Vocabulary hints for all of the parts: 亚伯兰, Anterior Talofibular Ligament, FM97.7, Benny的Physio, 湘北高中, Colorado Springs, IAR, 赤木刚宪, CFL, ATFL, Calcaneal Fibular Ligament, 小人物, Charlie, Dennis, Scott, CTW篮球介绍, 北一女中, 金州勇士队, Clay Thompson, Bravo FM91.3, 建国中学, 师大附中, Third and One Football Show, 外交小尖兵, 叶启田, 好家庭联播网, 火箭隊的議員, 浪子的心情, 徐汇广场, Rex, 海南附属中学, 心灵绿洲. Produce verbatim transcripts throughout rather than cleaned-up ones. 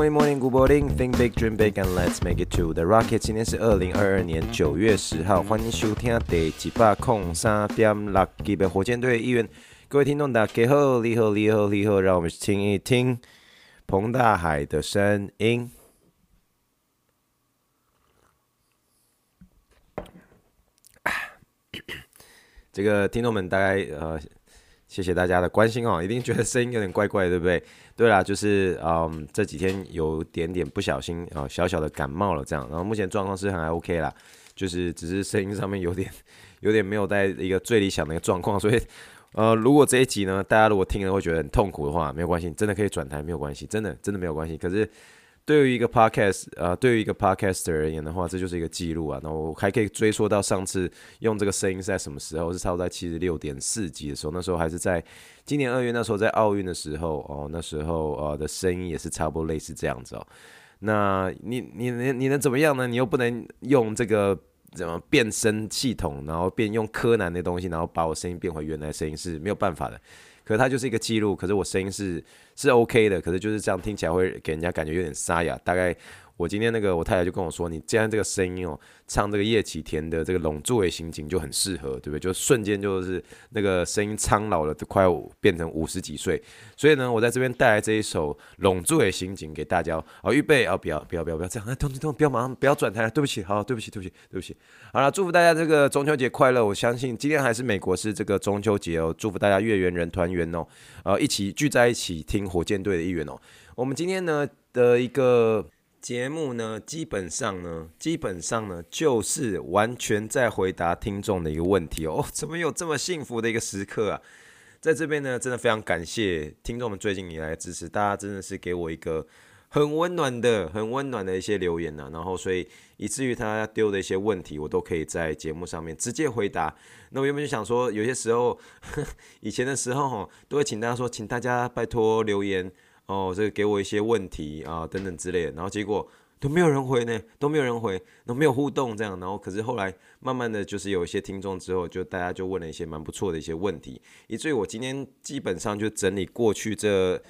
Morning, morning, good morning. Think big, dream big, and let's make it to the rocket. 今天是二零二二年九月十号，欢迎收听第一百零三点六集的火箭队的一员。各位听众大家好，你好，你好，你好，让我们听一听彭大海的声音。这个听众们大概呃，谢谢大家的关心哦，一定觉得声音有点怪怪，对不对？对啦，就是嗯，这几天有点点不小心啊、呃，小小的感冒了这样，然后目前状况是还 OK 啦，就是只是声音上面有点有点没有在一个最理想的一个状况，所以呃，如果这一集呢，大家如果听了会觉得很痛苦的话，没有关系，真的可以转台，没有关系，真的真的没有关系。可是对于一个 podcast 呃，对于一个 podcaster 而言的话，这就是一个记录啊。然后我还可以追溯到上次用这个声音是在什么时候，是差不多在 七十六点四 集的时候，那时候还是在。今年二月那时候在奥运的时候哦，那时候呃的声音也是差不多类似这样子哦。那你你你你能怎么样呢？你又不能用这个怎么变声系统，然后变用柯南的东西，然后把我声音变回原来声音是没有办法的。可是它就是一个记录，可是我声音是是 OK 的，可是就是这样听起来会给人家感觉有点沙哑。大概我今天那个我太太就跟我说，你今天这个声音哦，唱这个叶启田的这个《浪子的心情》就很适合，对不对？就瞬间就是那个声音苍老了，快要变成五十几岁。所以呢，我在这边带来这一首《浪子的心情》给大家。好、哦，预备啊、哦！不要不要不要不要这样！啊，等等等，不要马上不要转台了，对不起，好，对不起对不起对不起。好了，祝福大家这个中秋节快乐！我相信今天还是美国是这个中秋节哦，祝福大家月圆人团圆哦，呃，一起聚在一起听火箭队的一员哦。我们今天呢的一个。节目呢，基本上呢，基本上呢，就是完全在回答听众的一个问题哦。哦，怎么有这么幸福的一个时刻啊？在这边呢，真的非常感谢听众们最近以来的支持，大家真的是给我一个很温暖的、很温暖的一些留言呐、啊。然后，所以以至于他丢的一些问题，我都可以在节目上面直接回答。那我原本就想说，有些时候，呵以前的时候、哦、都会请大家说，请大家拜托留言。哦，这个给我一些问题啊，等等之类的，然后结果都没有人回呢，都没有人回，都没有互动这样，然后可是后来慢慢的就是有一些听众之后，就大家就问了一些蛮不错的一些问题，以至于我今天基本上就整理过去这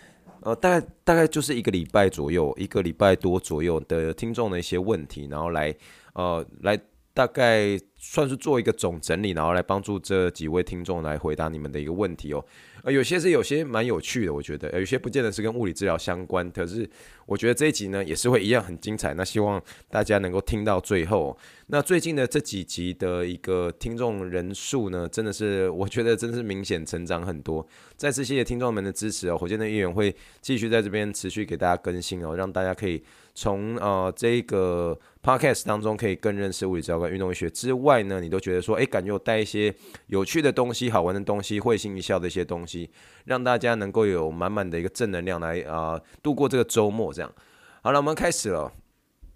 呃大概大概就是一个礼拜左右，一个礼拜多左右的听众的一些问题，然后来呃来大概算是做一个总整理，然后来帮助这几位听众来回答你们的一个问题哦。呃，有些是有些蛮有趣的，我觉得、呃、有些不见得是跟物理治疗相关，可是我觉得这一集呢也是会一样很精彩。那希望大家能够听到最后、哦。那最近的这几集的一个听众人数呢，真的是我觉得真的是明显成长很多。再次谢谢听众们的支持哦，火箭队的一员会继续在这边持续给大家更新哦，让大家可以从呃这个 podcast 当中可以更认识物理治疗跟运动医学之外呢，你都觉得说，哎，感觉我带一些有趣的东西、好玩的东西、会心一笑的一些东西。让大家能够有满满的一个正能量来啊、呃、度过这个周末，这样。好了，我们开始了。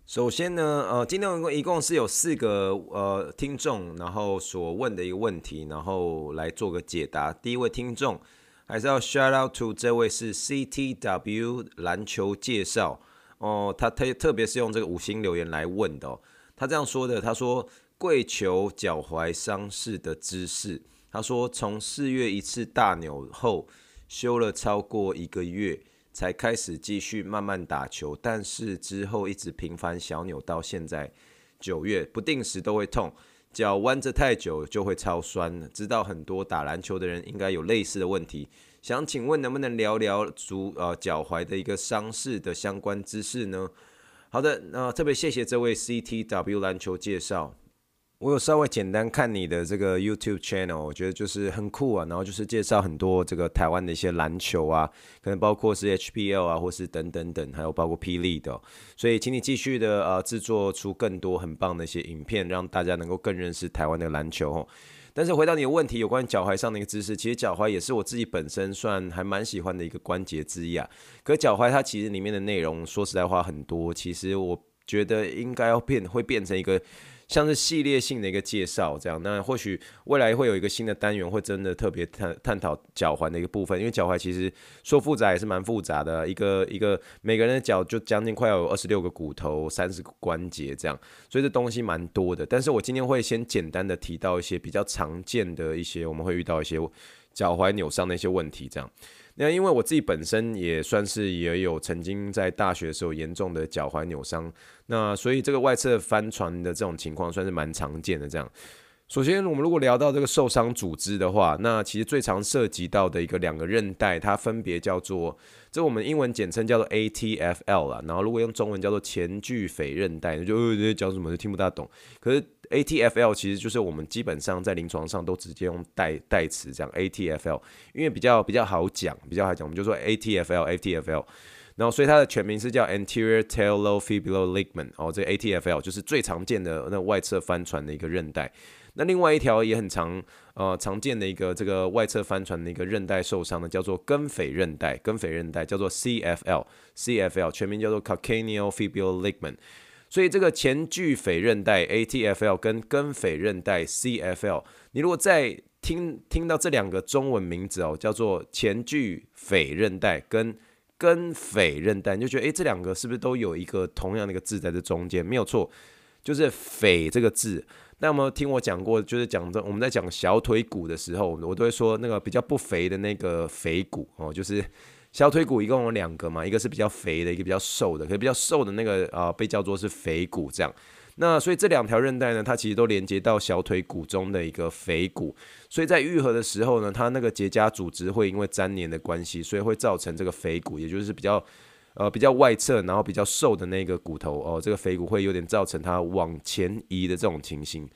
首先呢，呃，今天一共是有四个呃听众，然后所问的一个问题，然后来做个解答。第一位听众还是要 shout out to 这位是 C T W 篮球介绍哦、呃，他特特别是用这个五星留言来问的、哦。他这样说的，他说跪求脚踝伤势的知识。他说从四月一次大扭后休了超过一个月才开始继续慢慢打球，但是之后一直频繁小扭到现在九月，不定时都会痛，脚弯着太久就会超酸，知道很多打篮球的人应该有类似的问题，想请问能不能聊聊足呃脚踝的一个伤势的相关知识呢？好的，那、呃、特别谢谢这位 C T W 篮球介绍。我有稍微简单看你的这个 YouTube channel， 我觉得就是很酷啊，然后就是介绍很多这个台湾的一些篮球啊，可能包括是 H B L 啊，或是等等等，还有包括霹雳的、哦，所以请你继续的呃制作出更多很棒的一些影片，让大家能够更认识台湾的篮球、哦。但是回到你的问题，有关脚踝上的一个知识，其实脚踝也是我自己本身算还蛮喜欢的一个关节之一啊。可脚踝它其实里面的内容，说实在话很多，其实我觉得应该要变会变成一个。像是系列性的一个介绍这样。那或许未来会有一个新的单元会真的特别 探, 探讨脚踝的一个部分，因为脚踝其实说复杂也是蛮复杂的，一个一个每个人的脚就将近快要有二十六个骨头，三十个关节这样，所以这东西蛮多的。但是我今天会先简单的提到一些比较常见的一些我们会遇到一些脚踝扭伤的一些问题这样。那因为我自己本身也算是也有曾经在大学的时候严重的脚踝扭伤，那所以这个外侧翻船的这种情况算是蛮常见的这样。首先我们如果聊到这个受伤组织的话，那其实最常涉及到的一个两个韧带，它分别叫做，这我们英文简称叫做 A T F L 啦，然后如果用中文叫做前距腓韧带，就呃讲什么就听不大懂。可是 A T F L 其实就是我们基本上在临床上都直接用代代词这样 A T F L， 因为比较比较好讲，比较好讲，我们就说 A T F L A T F L。然后所以它的全名是叫 Anterior Talofibular Ligament， 哦，这 A T F L 就是最常见的那外侧翻船的一个韧带。那另外一条也很常呃常见的一个这个外侧翻船的一个韧带受伤的叫做跟腓韧带，跟腓韧带叫做 C F L， C F L 全名叫做 Calcaneal Fibular Ligament。所以这个前距腓韧带 A T F L 跟跟腓韧带 C F L， 你如果在听听到这两个中文名字哦，叫做前距腓韧带跟跟腓韧带，你就觉得哎，这两个是不是都有一个同样的一个字在这中间？没有错，就是腓这个字。那么听我讲过，就是讲我们在讲小腿骨的时候，我都会说那个比较不肥的那个腓骨哦，就是小腿骨一共有两个嘛，一个是比较肥的，一个比较瘦的。可是比较瘦的那个啊、呃，被叫做是腓骨这样。那所以这两条韧带呢，它其实都连接到小腿骨中的一个腓骨，所以在愈合的时候呢，它那个结痂组织会因为粘连的关系，所以会造成这个腓骨，也就是比较呃比较外侧，然后比较瘦的那个骨头哦，这个腓骨会有点造成它往前移的这种情形。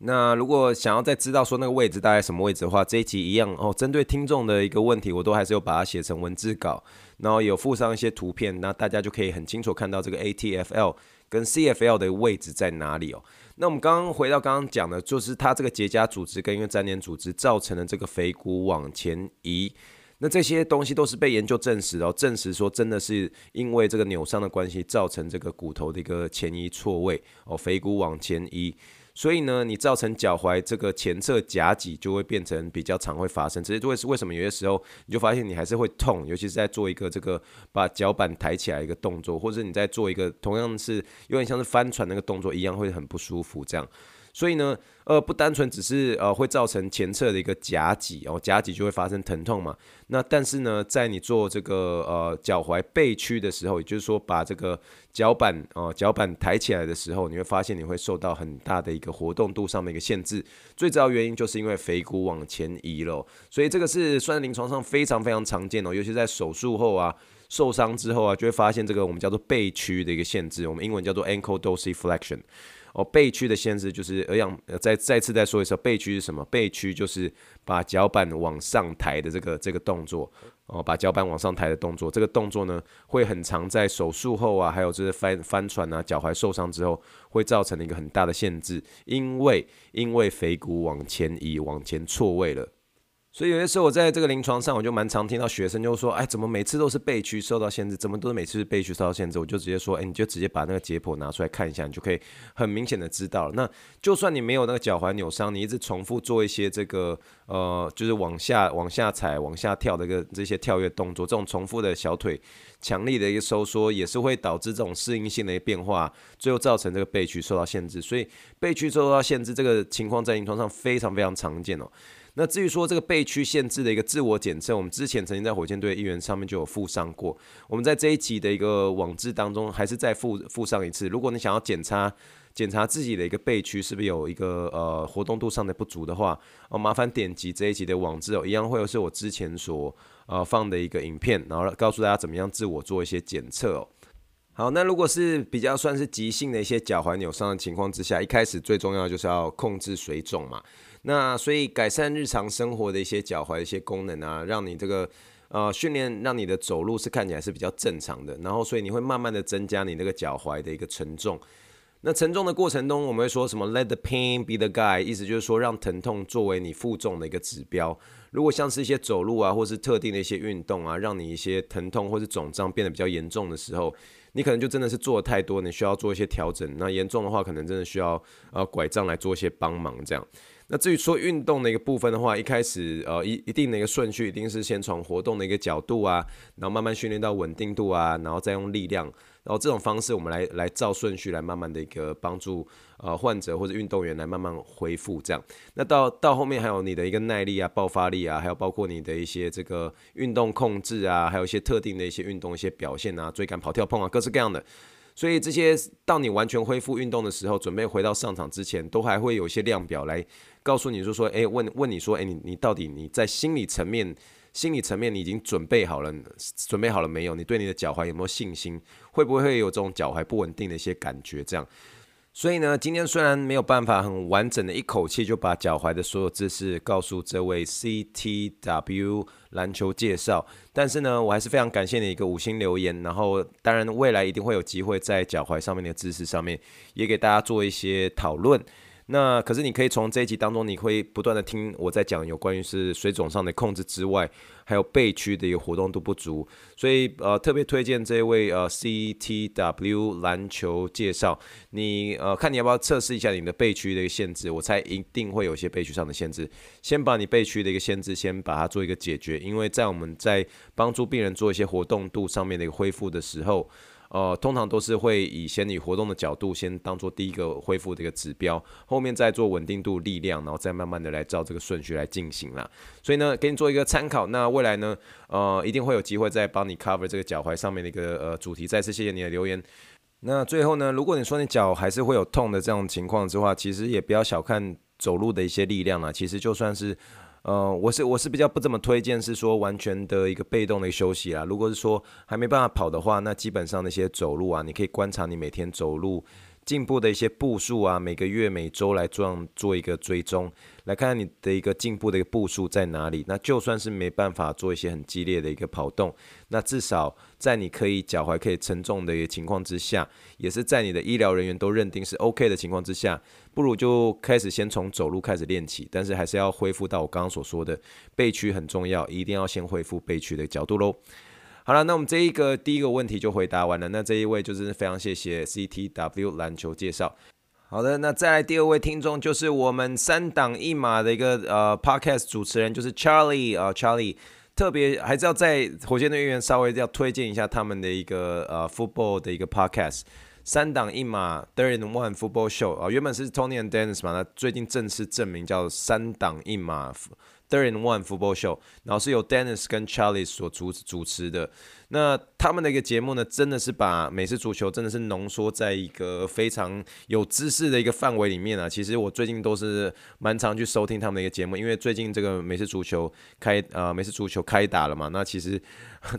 那如果想要再知道说那个位置大概什么位置的话，这一集一样哦，针对听众的一个问题，我都还是有把它写成文字稿，然后有附上一些图片，那大家就可以很清楚看到这个 A T F L 跟 C F L 的位置在哪里哦。那我们刚刚回到刚刚讲的，就是它这个结痂组织跟因为粘连组织造成的这个腓骨往前移。那这些东西都是被研究证实哦，证实说真的是因为这个扭伤的关系造成这个骨头的一个前移错位哦，腓骨往前移。所以呢，你造成脚踝这个前侧夹脊就会变成比较常会发生，这是为什么有些时候你就发现你还是会痛，尤其是在做一个这个把脚板抬起来一个动作，或者你在做一个同样是有点像是翻船那个动作一样会很不舒服这样。所以呢，呃，不单纯只是呃会造成前侧的一个夹脊，然后夹脊就会发生疼痛嘛。那但是呢，在你做这个呃脚踝背屈的时候，也就是说把这个脚板呃脚板抬起来的时候，你会发现你会受到很大的一个活动度上的一个限制。最主要原因就是因为腓骨往前移了，所以这个是算临床上非常非常常见哦，尤其在手术后啊。受伤之后啊，就会发现这个我们叫做背屈的一个限制，我们英文叫做 ankle dorsiflexion。哦，背屈的限制就是，呃，让再再次再说一次，背屈是什么？背屈就是把脚板往上抬的这个这个动作。哦，把脚板往上抬的动作，这个动作呢，会很常在手术后啊，还有就是翻翻船啊，脚踝受伤之后，会造成一个很大的限制，因为因为腓骨往前移，往前错位了。所以有些时候我在这个临床上，我就蛮常听到学生就说，哎，怎么每次都是背屈受到限制？怎么都是每次是背屈受到限制？我就直接说，哎，你就直接把那个解剖拿出来看一下，你就可以很明显的知道了。那就算你没有那个脚踝扭伤，你一直重复做一些这个呃，就是往下往下踩、往下跳的一个这些跳跃动作，这种重复的小腿强力的一个收缩，也是会导致这种适应性的一个变化，最后造成这个背屈受到限制。所以背屈受到限制这个情况在临床上非常非常常见哦。那至于说这个背屈限制的一个自我检测，我们之前曾经在火箭队的一员上面就有附上过，我们在这一集的一个网志当中还是再附附上一次。如果你想要检查检查自己的一个背屈是不是有一个呃活动度上的不足的话，哦，麻烦点击这一集的网志哦，一样会是我之前所呃放的一个影片，然后告诉大家怎么样自我做一些检测哦。好，那如果是比较算是急性的一些脚踝扭伤的情况之下，一开始最重要的就是要控制水肿嘛。那所以改善日常生活的一些脚踝的一些功能啊，让你这个呃训练让你的走路是看起来是比较正常的，然后所以你会慢慢的增加你那个脚踝的一个承重。那沉重的过程中，我们会说什么 let the pain be the guide， 意思就是说让疼痛作为你负重的一个指标。如果像是一些走路啊，或是特定的一些运动啊，让你一些疼痛或是肿胀变得比较严重的时候，你可能就真的是做的太多，你需要做一些调整。那严重的话，可能真的需要呃拐杖来做一些帮忙这样。那至于说运动的一个部分的话，一开始呃一一定的一个顺序，一定是先从活动的一个角度啊，然后慢慢训练到稳定度啊，然后再用力量，然后这种方式我们来来照顺序来慢慢的一个帮助呃患者或者运动员来慢慢恢复这样。那到到后面还有你的一个耐力啊、爆发力啊，还有包括你的一些这个运动控制啊，还有一些特定的一些运动一些表现啊，追赶、跑、跳、碰啊，各式各样的。所以这些到你完全恢复运动的时候，准备回到上场之前，都还会有一些量表来告诉你说说，哎、欸，问问你说，哎、欸，你你到底你在心理层面，心理层面你已经准备好了，准备好了没有？你对你的脚踝有没有信心？会不会有这种脚踝不稳定的一些感觉？这样。所以呢，今天虽然没有办法很完整的一口气就把脚踝的所有知识告诉这位 C T W 篮球介绍，但是呢，我还是非常感谢你一个五星留言。然后，当然未来一定会有机会在脚踝上面的知识上面也给大家做一些讨论。那可是你可以从这一集当中，你会不断的听我在讲有关于是水肿上的控制之外，还有背区的一个活动度不足，所以呃特别推荐这位呃 C T W 篮球介绍，你呃看你要不要测试一下你的背区的一个限制，我猜一定会有些背区上的限制，先把你背区的一个限制先把它做一个解决，因为在我们在帮助病人做一些活动度上面的一个恢复的时候。呃，通常都是会以先以活动的角度先当做第一个恢复的一个指标，后面再做稳定度、力量，然后再慢慢的来照这个顺序来进行啦。所以呢，给你做一个参考。那未来呢，呃，一定会有机会再帮你 cover 这个脚踝上面的一个呃主题。再次谢谢你的留言。那最后呢，如果你说你脚还是会有痛的这种情况之话，其实也不要小看走路的一些力量啦。其实就算是。呃，我是我是比较不这么推荐，是说完全的一个被动的一个休息啦。如果是说还没办法跑的话，那基本上那些走路啊，你可以观察你每天走路进步的一些步数啊，每个月、每周来做做一个追踪，来看看你的一个进步的一个步数在哪里。那就算是没办法做一些很激烈的一个跑动，那至少在你可以脚踝可以承重的一个情况之下，也是在你的医疗人员都认定是 OK 的情况之下。不如就开始先从走路开始练起，但是还是要恢复到我刚刚所说的背区很重要，一定要先恢复背区的角度喽。好了，那我们这一个第一个问题就回答完了。那这一位就是非常谢谢 C T W 篮球介绍。好的，那再来第二位听众就是我们三档一码的一个呃 podcast 主持人，就是 Charlie 啊、呃、Charlie。特别还是要在火箭队员稍微要推荐一下他们的一个呃 football 的一个 podcast。三档一码 Third and One Football Show 啊、呃，原本是 Tony and Dennis 嘛，那最近正式证明叫三档一码 Third and One Football Show， 然后是由 Dennis 跟 Charlie 所主主持的。那他们的一个节目呢，真的是把美式足球真的是浓缩在一个非常有知识的一个范围里面啊。其实我最近都是蛮常去收听他们的一个节目，因为最近这个美式足球开啊、呃、美式足球开打了嘛，那其实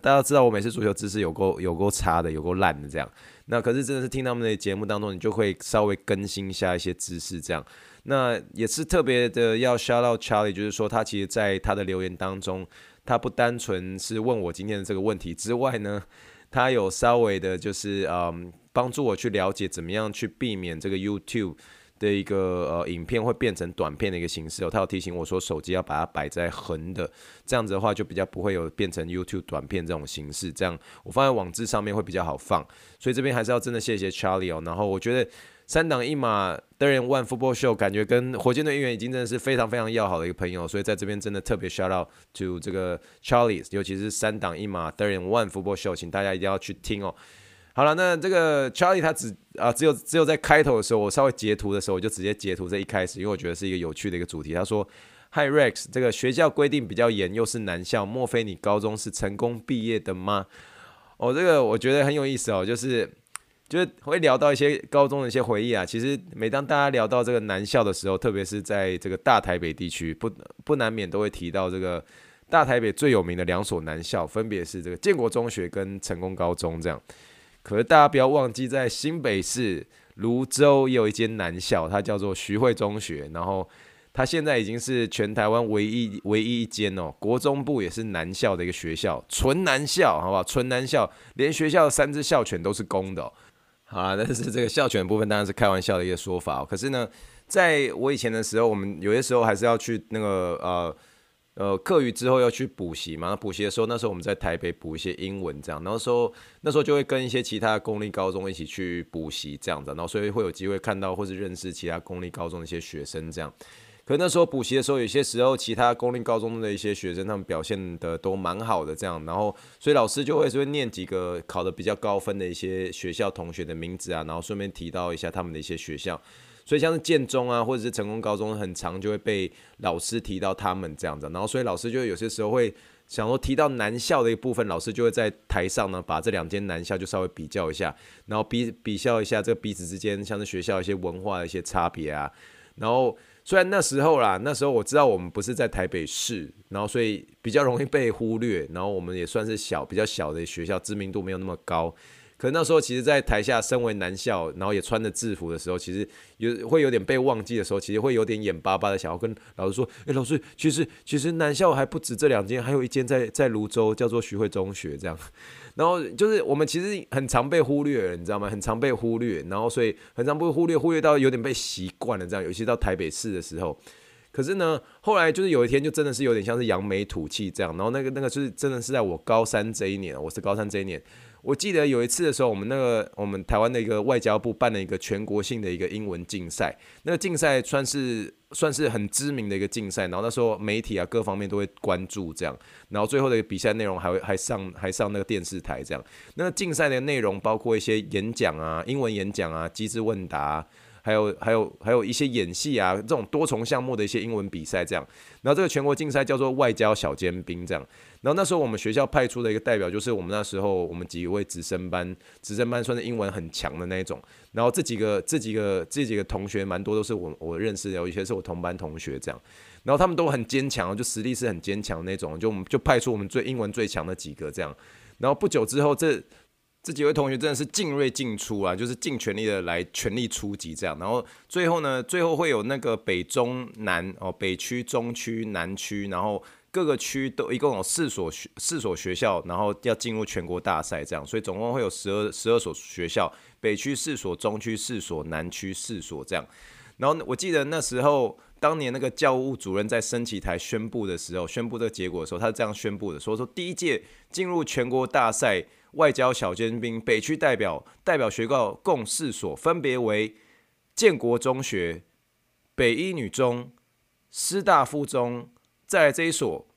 大家知道我美式足球知识有够有够差的，有够烂的这样。那可是真的是听他们的节目当中，你就会稍微更新一下一些知识这样。那也是特别的要 shout out Charlie， 就是说他其实在他的留言当中，他不单纯是问我今天的这个问题之外呢，他有稍微的就是嗯帮助我去了解怎么样去避免这个 YouTube 的一个呃影片会变成短片的一个形式哦。他有提醒我说手机要把它摆在横的，这样子的话就比较不会有变成 YouTube 短片这种形式，这样我放在网志上面会比较好放。所以这边还是要真的谢谢 Charlie 哦。然后我觉得三档一码 Third and One Football Show 感觉跟火箭队队员已经真的是非常非常要好的一个朋友，所以在这边真的特别 shout out to 这个 Charlie， 尤其是三档一码 Third and One Football Show， 请大家一定要去听哦。好了，那这个 Charlie 他只啊、呃、只有只有在开头的时候，我稍微截图的时候，我就直接截图这一开始，因为我觉得是一个有趣的一个主题。他说 ：“Hi Rex， 这个学校规定比较严，又是男校，莫非你高中是成功毕业的吗？”哦，这个我觉得很有意思哦，就是。就是会聊到一些高中的一些回忆啊。其实每当大家聊到这个男校的时候，特别是在这个大台北地区，不不难免都会提到这个大台北最有名的两所男校，分别是这个建国中学跟成功高中这样。可是大家不要忘记，在新北市芦洲也有一间男校，它叫做徐汇中学，然后它现在已经是全台湾唯一唯一一间哦，国中部也是男校的一个学校，纯男校，好不好？纯男校，连学校的三支校犬都是公的哦。好啊，但是这个哮喘部分当然是开玩笑的一个说法、哦。可是呢，在我以前的时候，我们有些时候还是要去那个呃呃课余之后要去补习嘛。补习的时候，那时候我们在台北补一些英文这样，然后说那时候就会跟一些其他公立高中一起去补习这样子，然后所以会有机会看到或是认识其他公立高中的一些学生这样。可那时候补习的时候，有些时候其他公立高中的一些学生，他们表现的都蛮好的这样，然后所以老师就会说念几个考得比较高分的一些学校同学的名字啊，然后顺便提到一下他们的一些学校，所以像是建中啊，或者是成功高中，很常就会被老师提到他们这样子，然后所以老师就有些时候会想说提到男校的一部分，老师就会在台上呢把这两间男校就稍微比较一下，然后比比较一下这彼此之间像是学校一些文化的一些差别啊，然后。虽然那时候啦，那时候我知道我们不是在台北市，然后所以比较容易被忽略，然后我们也算是小比较小的学校，知名度没有那么高。可是那时候其实在台下身为男校，然后也穿着制服的时候，其实有会有点被忘记的时候，其实会有点眼巴巴的想要跟老师说，哎，老师，其实其实男校还不止这两间，还有一间在在泸州叫做徐汇中学这样。然后就是我们其实很常被忽略了，你知道吗？很常被忽略，然后所以很常被忽略，忽略到有点被习惯了这样。尤其到台北市的时候，可是呢，后来就是有一天就真的是有点像是扬眉吐气这样。然后那个那个就是真的是在我高三这一年，我是高三这一年，我记得有一次的时候，我们那个我们台湾的一个外交部办了一个全国性的一个英文竞赛，那个竞赛算是。算是很知名的一个竞赛，然后那时候媒体啊各方面都会关注这样，然后最后的比赛内容还会还上还上那个电视台这样。那竞赛的内容包括一些演讲啊、英文演讲啊、机智问答、啊，还有还有还有一些演戏啊这种多重项目的一些英文比赛这样。然后这个全国竞赛叫做外交小尖兵这样。然后那时候我们学校派出的一个代表就是我们那时候我们几位直升班，直升班算是英文很强的那一种。然后这几个这几个这几个同学蛮多都是我我认识的，有一些是我同班同学这样。然后他们都很坚强，就实力是很坚强的那种，就我们就派出我们最英文最强的几个这样。然后不久之后这。这几位同学真的是尽锐尽出啊，就是尽全力的来全力出击这样。然后最后呢，最后会有那个北中南哦，北区、中区、南区，然后各个区都一共有四所学四所学校，然后要进入全国大赛这样。所以总共会有十二十二所学校，北区四所，中区四所，南区四所这样。然后我记得那时候。当年那个教务主任在升旗台宣布的时候，宣布这个结果的时候，他是这样宣布的：说说第一届进入全国大赛外交小尖兵北区代表代表学校共四所，分别为建国中学、北一女中、师大附中，再来这一所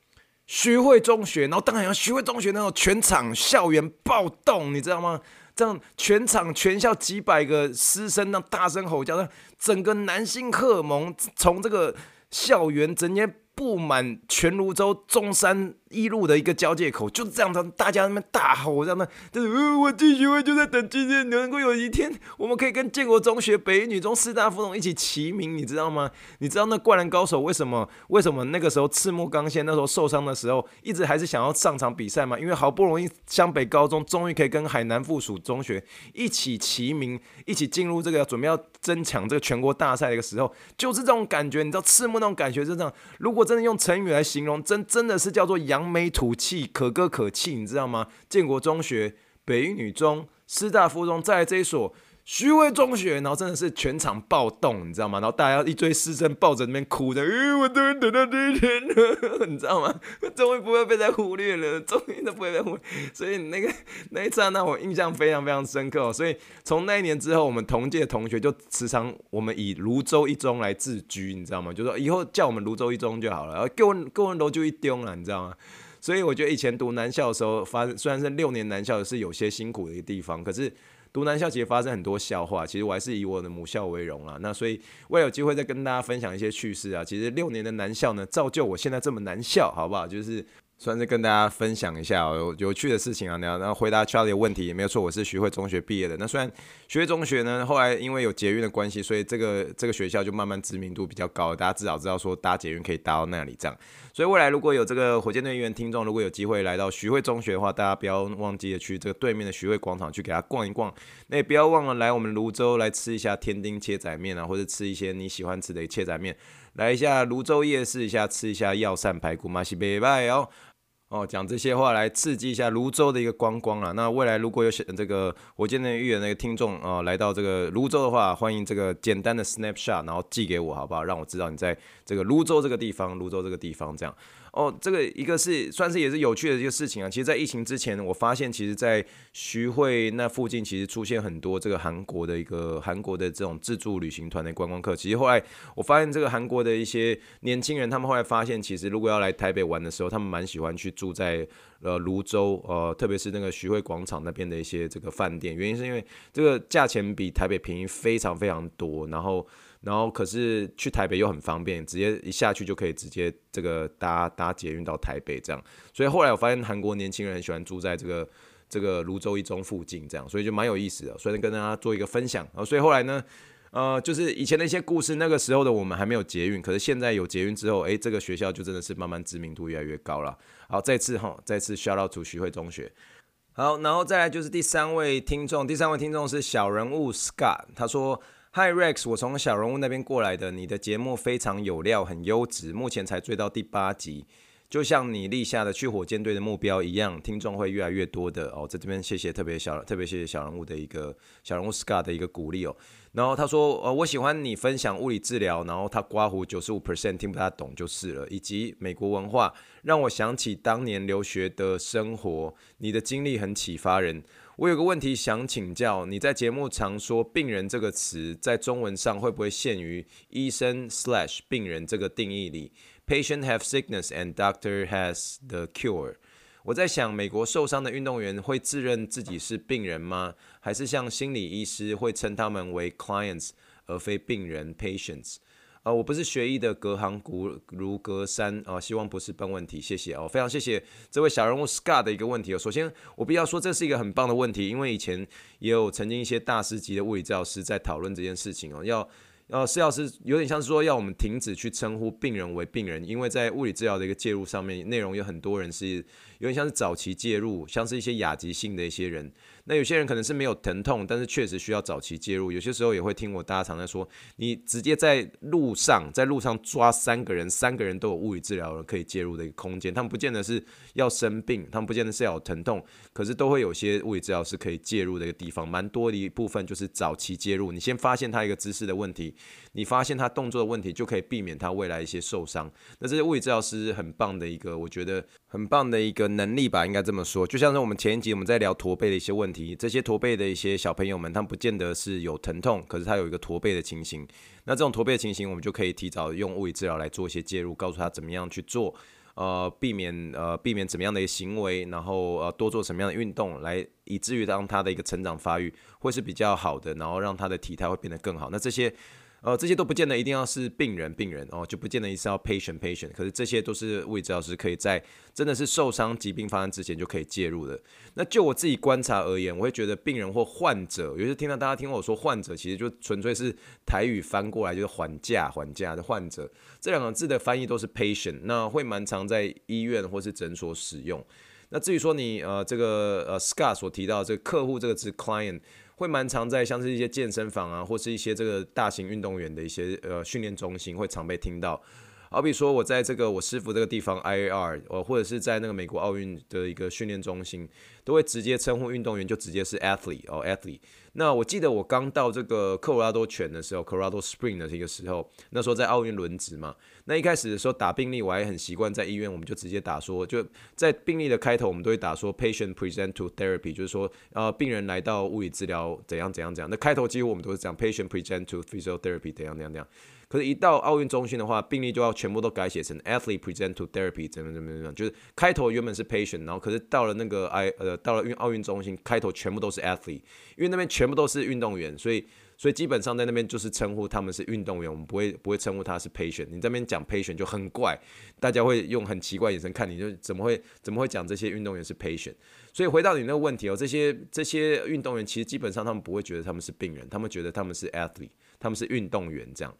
徐汇中学。然后当然有徐汇中学那种全场校园暴动，你知道吗？这样全场全校几百个师生，那大声吼叫，整个男性荷尔蒙从这个校园整间布满全泸州中山一路的一个交界口，就这样子，大家那边大吼，这样的，就是、呃、我进学会就在等今天能够有一天，我们可以跟建国中学、北一女中、师大附中一起齐名，你知道吗？你知道那灌篮高手为什么为什么那个时候赤木刚宪那时候受伤的时候，一直还是想要上场比赛吗？因为好不容易湘北高中终于可以跟海南附属中学一起齐名，一起进入这个准备要争抢这个全国大赛的一个时候，就是这种感觉，你知道赤木那种感觉是这样。如果真的用成语来形容，真真的是叫做扬眉吐气，可歌可泣，你知道吗？建国中学、北一女中、师大附中，再来这一所徐汇中学，然后真的是全场暴动，你知道吗？然后大家一堆师生抱着那边哭的，呃，我终于等到这一天了，你知道吗？终于不会被再忽略了，终于都不会被忽略。所以那个那一刹那，我印象非常非常深刻、哦。所以从那一年之后，我们同届同学就时常我们以泸州一中来自居，你知道吗？就说以后叫我们泸州一中就好了，然后给我给我泸州一中了，你知道吗？所以我觉得以前读南校的时候，发虽然是六年南校是有些辛苦的一个地方，可是。读南校其实发生很多笑话，其实我还是以我的母校为荣啦。那所以我有机会再跟大家分享一些趣事啊。其实六年的南校呢，造就我现在这么南校，好不好？就是算是跟大家分享一下、哦、有, 有趣的事情啊。然后回答 Charlie 的问题，也没有错，我是徐汇中学毕业的。那虽然徐汇中学呢，后来因为有捷运的关系，所以这个这个学校就慢慢知名度比较高，大家至少知道说搭捷运可以搭到那里这样。所以未来如果有这个火箭队员听众，如果有机会来到徐汇中学的话，大家不要忘记的去这个对面的徐汇广场去给他逛一逛。那也不要忘了来我们泸州来吃一下天丁切仔面啊，或者吃一些你喜欢吃的切仔面，来一下泸州夜市一下，吃一下药膳排骨嘛，是不错哦。哦，讲这些话来刺激一下泸州的一个观光啦。那未来如果有这个我今天预言的一个听众啊、呃，来到这个泸州的话，欢迎这个简单的 snapshot， 然后寄给我好不好？让我知道你在这个泸州这个地方，泸州这个地方这样。哦，这个一个是算是也是有趣的一个事情啊。其实，在疫情之前，我发现其实，在徐汇那附近，其实出现很多这个韩国的一个韩国的这种自助旅行团的观光客。其实后来我发现，这个韩国的一些年轻人，他们后来发现，其实如果要来台北玩的时候，他们蛮喜欢去住在呃泸州，呃，特别是那个徐汇广场那边的一些这个饭店，原因是因为这个价钱比台北便宜非常非常多，然后然后可是去台北又很方便，直接一下去就可以直接这个搭搭捷运到台北这样，所以后来我发现韩国年轻人很喜欢住在这个。这个泸州一中附近这样，所以就蛮有意思的，所以跟大家做一个分享、哦、所以后来呢，呃，就是以前的一些故事，那个时候的我们还没有捷运，可是现在有捷运之后，哎，这个学校就真的是慢慢知名度越来越高了。好，再次哈、哦，再次 shout out to 徐汇中学。好，然后再来就是第三位听众，第三位听众是小人物 Scott， 他说。Hi Rex， 我从小人物那边过来的，你的节目非常有料，很优质，目前才追到第八集。就像你立下的去火箭队的目标一样，听众会越来越多的哦。在这边谢谢特别小特别谢谢小人物的一个小人物 Scott 的一个鼓励哦。然后他说，呃，我喜欢你分享物理治疗，然后他刮胡 百分之九十五 听不大懂就是了，以及美国文化，让我想起当年留学的生活。你的经历很启发人。我有个问题想请教，你在节目常说病人这个词，在中文上会不会限于医生 slash 病人这个定义里？Patient have sickness and doctor has the cure。 我在想，美国受伤的运动员会自认自己是病人吗？还是像心理医师会称他们为 clients 而非病人 patients？ 呃，我不是学医的，隔行如隔山啊、呃，希望不是笨问题，谢谢哦，非常谢谢这位小人物 Scott 的一个问题哦。首先，我必须要说这是一个很棒的问题，因为以前也有曾经一些大师级的物理治疗师在讨论这件事情哦，要。呃，施药师有点像是说要我们停止去称呼病人为病人，因为在物理治疗的一个介入上面，内容有很多人是有点像是早期介入，像是一些亚急性的一些人，那有些人可能是没有疼痛，但是确实需要早期介入。有些时候也会听我大家常在说，你直接在路上在路上抓三个人，三个人都有物理治疗人可以介入的一个空间，他们不见得是要生病，他们不见得是要有疼痛，可是都会有些物理治疗是可以介入的一个地方，蛮多的一部分就是早期介入，你先发现他一个姿势的问题。你发现他动作的问题，就可以避免他未来一些受伤。那这些物理治疗师很棒的一个，我觉得很棒的一个能力吧，应该这么说。就像是我们前一集我们在聊驼背的一些问题，这些驼背的一些小朋友们，他们不见得是有疼痛，可是他有一个驼背的情形。那这种驼背的情形，我们就可以提早用物理治疗来做一些介入，告诉他怎么样去做，呃，避免呃避免怎么样的一个行为，然后呃多做什么样的运动来。以至于让他的一个成长发育会是比较好的，然后让他的体态会变得更好。那这些，呃，这些都不见得一定要是病人，病人哦，就不见得一定要 patient patient。可是这些都是物理治疗师可以在真的是受伤疾病发生之前就可以介入的。那就我自己观察而言，我会觉得病人或患者，有些听到大家听我说患者，其实就纯粹是台语翻过来就是缓假缓假的患者，这两个字的翻译都是 patient， 那会蛮常在医院或是诊所使用。那至于说你呃这个呃 Scott 所提到的这个客户这个字 client 会蛮常在像是一些健身房啊，或是一些这个大型运动员的一些呃训练中心会常被听到。好比说我在这个我师傅这个地方 I A R， 呃或者是在那个美国奥运的一个训练中心，都会直接称呼运动员就直接是 athlete 哦 athlete。那我记得我刚到这个科罗拉多泉的时候 ，Colorado Springs 的一个时候，那时候在奥运轮值嘛。那一开始的时候打病例，我还很习惯在医院，我们就直接打说，就在病例的开头，我们都会打说 patient present to therapy， 就是说呃病人来到物理治疗怎样怎样怎样。那开头几乎我们都是讲 patient present to physiotherapy 怎样怎样怎样。可是，一到奥运中心的话，病例就要全部都改写成 athlete present to therapy 怎么怎么怎么，就是开头原本是 patient， 然后可是到了那个哎呃到了奥运中心，开头全部都是 athlete， 因为那边全。全部都是运动员，所以所以基本上在那边就是称呼他们是运动员，我们不会不会称呼他是 patient。你在那边讲 patient 就很怪，大家会用很奇怪眼神看你，就怎么会怎么会讲这些运动员是 patient？ 所以回到你那个问题哦，这些这些运动员其实基本上他们不会觉得他们是病人，他们觉得他们是 athlete， 他们是运动员这样。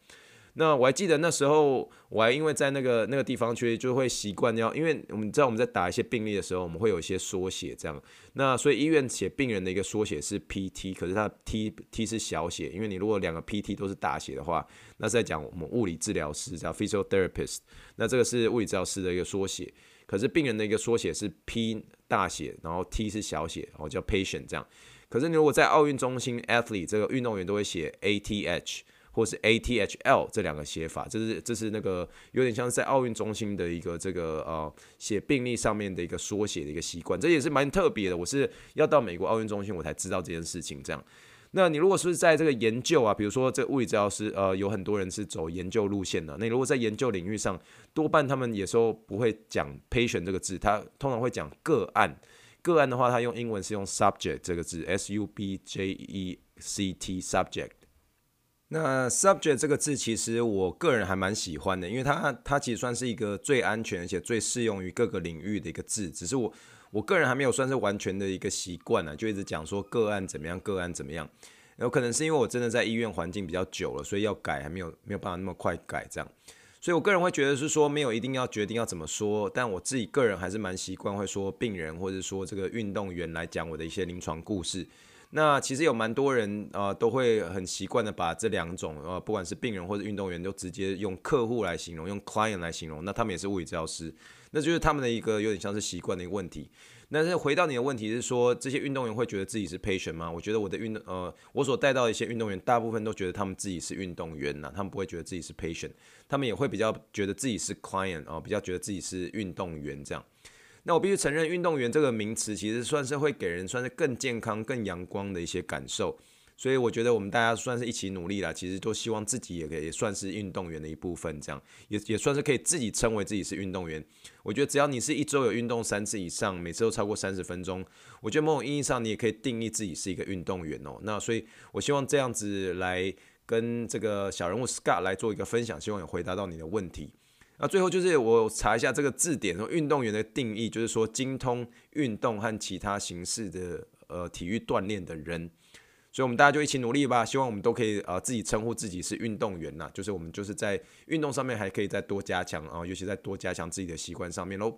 那我还记得那时候，我还因为在那个那个地方去，就会习惯要，因为我们知道我们在打一些病例的时候，我们会有一些缩写这样。那所以医院写病人的一个缩写是 P T， 可是它 T T 是小写，因为你如果两个 P T 都是大写的话，那是在讲我们物理治疗师叫 physiotherapist， 那这个是物理治疗师的一个缩写。可是病人的一个缩写是 P 大写，然后 T 是小写，然后叫 patient 这样。可是如果在奥运中心 athlete 这个运动员都会写 A T H 或是 A T H L 这两个写法，这是这是那个有点像是在奥运中心的一个这个呃写病历上面的一个缩写的一个习惯，这也是蛮特别的。我是要到美国奥运中心我才知道这件事情这样。那你如果是在这个研究啊，比如说这物理治疗师，呃，有很多人是走研究路线的。那如果在研究领域上，多半他们有时候不会讲 patient 这个字，他通常会讲个案。个案的话，他用英文是用 subject 这个字 ，s u b j e c t subject。那 subject 这个字其实我个人还蛮喜欢的，因为它它其实算是一个最安全而且最适用于各个领域的一个字，只是我。我个人还没有算是完全的一个习惯啊，就一直讲说个案怎么样，个案怎么样。有可能是因为我真的在医院环境比较久了，所以要改还没有没有办法那么快改这样。所以我个人会觉得是说没有一定要决定要怎么说，但我自己个人还是蛮习惯会说病人或者说这个运动员来讲我的一些临床故事。那其实有蛮多人呃都会很习惯的把这两种呃不管是病人或者运动员都直接用客户来形容，用 client 来形容，那他们也是物理治疗师。那就是他们的一个有点像是习惯的一个问题。但是回到你的问题是说，这些运动员会觉得自己是 patient 吗？我觉得我的运动呃，我所带到的一些运动员，大部分都觉得他们自己是运动员呐、啊，他们不会觉得自己是 patient， 他们也会比较觉得自己是 client 啊、呃，比较觉得自己是运动员这样。那我必须承认，运动员这个名词其实算是会给人算是更健康、更阳光的一些感受。所以我觉得我们大家算是一起努力啦，其实都希望自己也可以也算是运动员的一部分，这样也也算是可以自己称为自己是运动员。我觉得只要你是一周有运动三次以上，每次都超过三十分钟，我觉得某种意义上你也可以定义自己是一个运动员哦。那所以我希望这样子来跟这个小人物 Scott 来做一个分享，希望有回答到你的问题。那最后就是我查一下这个字典，说运动员的定义就是说精通运动和其他形式的呃体育锻炼的人。所以我们大家就一起努力吧，希望我们都可以呃自己称呼自己是运动员呐，就是我们就是在运动上面还可以再多加强啊、呃，尤其在多加强自己的习惯上面喽。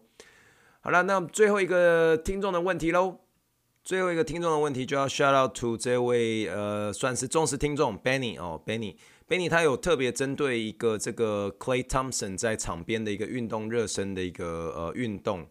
好了，那最后一个听众的问题喽，最后一个听众的问题就要 shout out to 这位呃算是忠实听众 Benny 哦 Benny Benny 他有特别针对一个这个 Clay Thompson 在场边的一个运动热身的一个呃运动。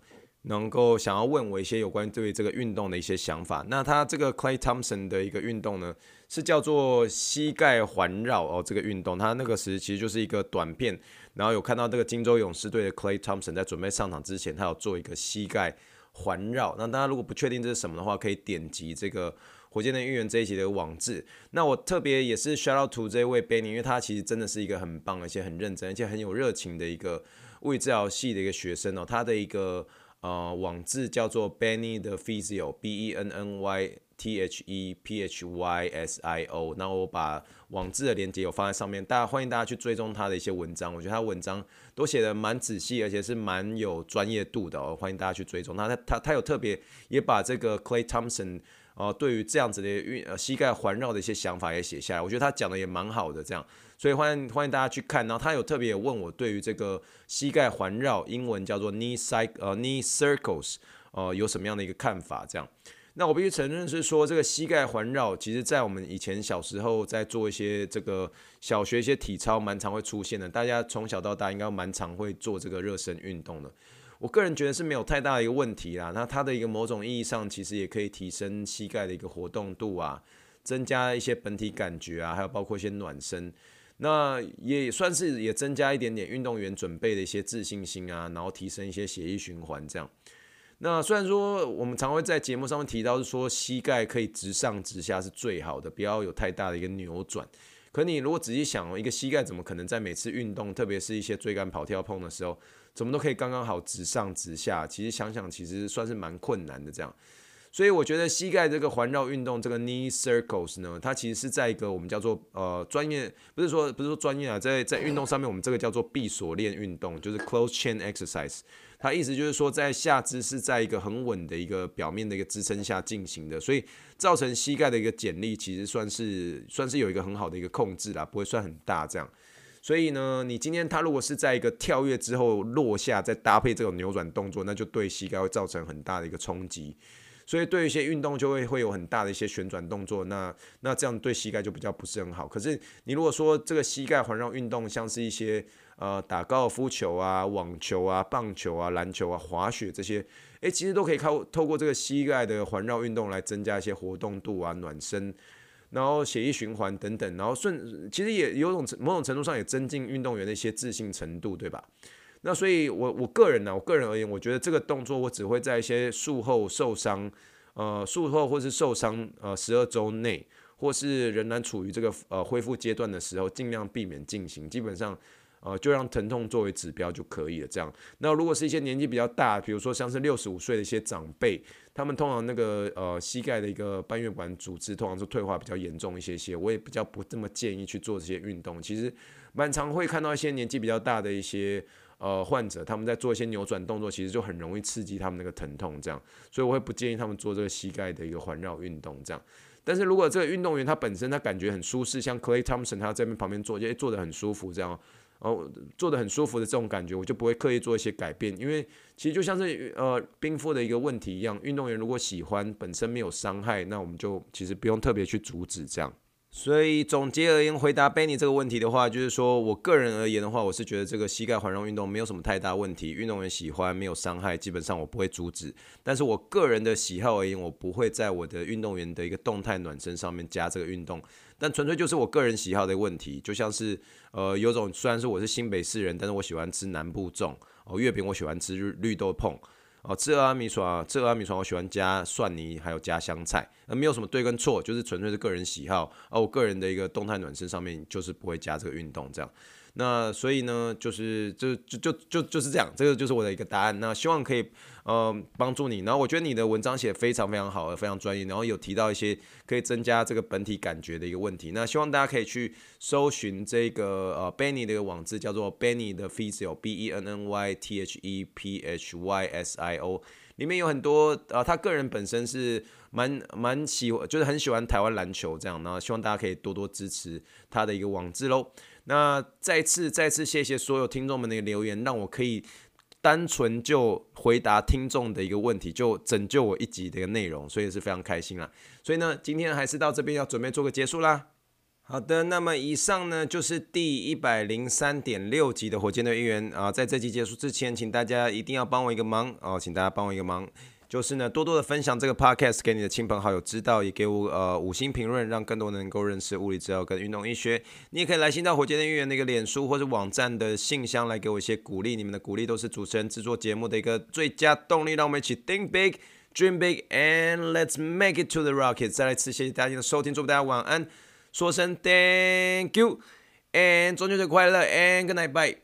能够想要问我一些有关对这个运动的一些想法。那他这个 Clay Thompson 的一个运动呢，是叫做膝盖环绕哦，这个运动，他那个时其实就是一个短片，然后有看到这个金州勇士队的 Clay Thompson 在准备上场之前，他有做一个膝盖环绕。那大家如果不确定这是什么的话，可以点击这个火箭队运员这一集的网志。那我特别也是 shout out to 这位 Benny， 因为他其实真的是一个很棒，而且很认真，而且很有热情的一个物理治疗系的一个学生哦，他的一个。呃，网志叫做 Benny 的 Physio，B E N N Y T H E P H Y S I O。那我把网志的连结有放在上面，大家欢迎大家去追踪他的一些文章。我觉得他文章都写的蛮仔细，而且是蛮有专业度的哦，欢迎大家去追踪他。他他他有特别也把这个 Clay Thompson 呃对于这样子的运呃膝盖环绕的一些想法也写下来，我觉得他讲的也蛮好的这样。所以欢迎欢迎大家去看，然后他有特别问我对于这个膝盖环绕，英文叫做 knee circ 呃 knee circles 呃有什么样的一个看法这样。那我必须承认是说这个膝盖环绕，其实在我们以前小时候在做一些这个小学一些体操，蛮常会出现的，大家从小到大应该蛮常会做这个热身运动的。我个人觉得是没有太大的一个问题啦，那它的一个某种意义上其实也可以提升膝盖的一个活动度啊，增加一些本体感觉啊，还有包括一些暖身。那也算是也增加一点点运动员准备的一些自信心啊，然后提升一些血液循环这样。那虽然说我们常会在节目上面提到是说膝盖可以直上直下是最好的，不要有太大的一个扭转。可你如果仔细想，一个膝盖怎么可能在每次运动，特别是一些追赶、跑、跳、碰的时候，怎么都可以刚刚好直上直下？其实想想，其实算是蛮困难的这样。所以我觉得膝盖这个环绕运动，这个 knee circles 呢，它其实是在一个我们叫做呃专业，不是说不是说专业啊，在在运动上面，我们这个叫做闭锁链运动，就是 closed chain exercise。它意思就是说，在下肢是在一个很稳的一个表面的一个支撑下进行的，所以造成膝盖的一个剪力，其实算是算是有一个很好的一个控制啦，不会算很大这样。所以呢，你今天它如果是在一个跳跃之后落下，再搭配这种扭转动作，那就对膝盖会造成很大的一个冲击。所以对于一些运动就会会有很大的一些旋转动作，那那这样对膝盖就比较不是很好。可是你如果说这个膝盖环绕运动像是一些呃打高尔夫球啊、网球啊、棒球啊、篮球啊、滑雪这些，哎，其实都可以靠透过这个膝盖的环绕运动来增加一些活动度啊、暖身，然后血液循环等等，然后顺其实也有种某种程度上也增进运动员的一些自信程度，对吧？那所以我，我我个人呢、啊，我个人而言，我觉得这个动作我只会在一些术后受伤。呃，术后或是受伤，呃，十二周内，或是仍然处于这个呃恢复阶段的时候，尽量避免进行。基本上，呃，就让疼痛作为指标就可以了。这样，那如果是一些年纪比较大，比如说像是六十五岁的一些长辈，他们通常那个呃膝盖的一个半月板组织通常是退化比较严重一些些，我也比较不这么建议去做这些运动。其实，蛮常会看到一些年纪比较大的一些。呃，患者他们在做一些扭转动作，其实就很容易刺激他们那个疼痛，这样，所以我会不建议他们做这个膝盖的一个环绕运动，这样。但是如果这个运动员他本身他感觉很舒适，像 Clay Thompson 他在旁边做，就、欸、做得很舒服，这样，哦，做得很舒服的这种感觉，我就不会刻意做一些改变，因为其实就像是呃冰敷的一个问题一样，运动员如果喜欢，本身没有伤害，那我们就其实不用特别去阻止这样。所以总结而言，回答 Benny 这个问题的话，就是说我个人而言的话，我是觉得这个膝盖环绕运动没有什么太大问题，运动员喜欢没有伤害，基本上我不会阻止。但是我个人的喜好而言，我不会在我的运动员的一个动态暖身上面加这个运动，但纯粹就是我个人喜好的问题。就像是呃，有种虽然说我是新北市人，但是我喜欢吃南部粽哦，月饼我喜欢吃绿豆椪。哦，吃阿米爽，吃阿米爽，我喜欢加蒜泥，还有加香菜，呃，没有什么对跟错，就是纯粹是个人喜好。啊，我个人的一个动态暖身上面就是不会加这个运动这样。那所以呢，就是就就就就就是这样，这个就是我的一个答案。那希望可以呃帮助你。然后我觉得你的文章写得非常非常好，非常专业。然后有提到一些可以增加这个本体感觉的一个问题。那希望大家可以去搜寻这个呃 Benny 的一个网址，叫做 Benny 的 Physio B E N N Y T H E P H Y S I O。里面有很多呃，他个人本身是蛮蛮喜欢，就是很喜欢台湾篮球这样，然后希望大家可以多多支持他的一个网志喽。那再次再次谢谢所有听众们的留言，让我可以单纯就回答听众的一个问题，就拯救我一集的一个内容，所以是非常开心啦。所以呢，今天还是到这边要准备做个结束啦。好的，那么以上呢就是第 一百零三点六 集的火箭队一员啊、呃，在这集结束之前，请大家一定要帮我一个忙哦、呃，请大家帮我一个忙，就是呢多多的分享这个 podcast 给你的亲朋好友知道，也给我呃五星评论，让更多人能够认识物理治疗跟运动医学。你也可以来信到火箭队一员的一个脸书或是网站的信箱来给我一些鼓励，你们的鼓励都是主持人制作节目的一个最佳动力，让我们一起 think big, dream big, and let's make it to the rocket。再来次谢谢大家的收听，祝大家晚安。说声 Thank you，and 中秋节快乐 ，and good night，bye。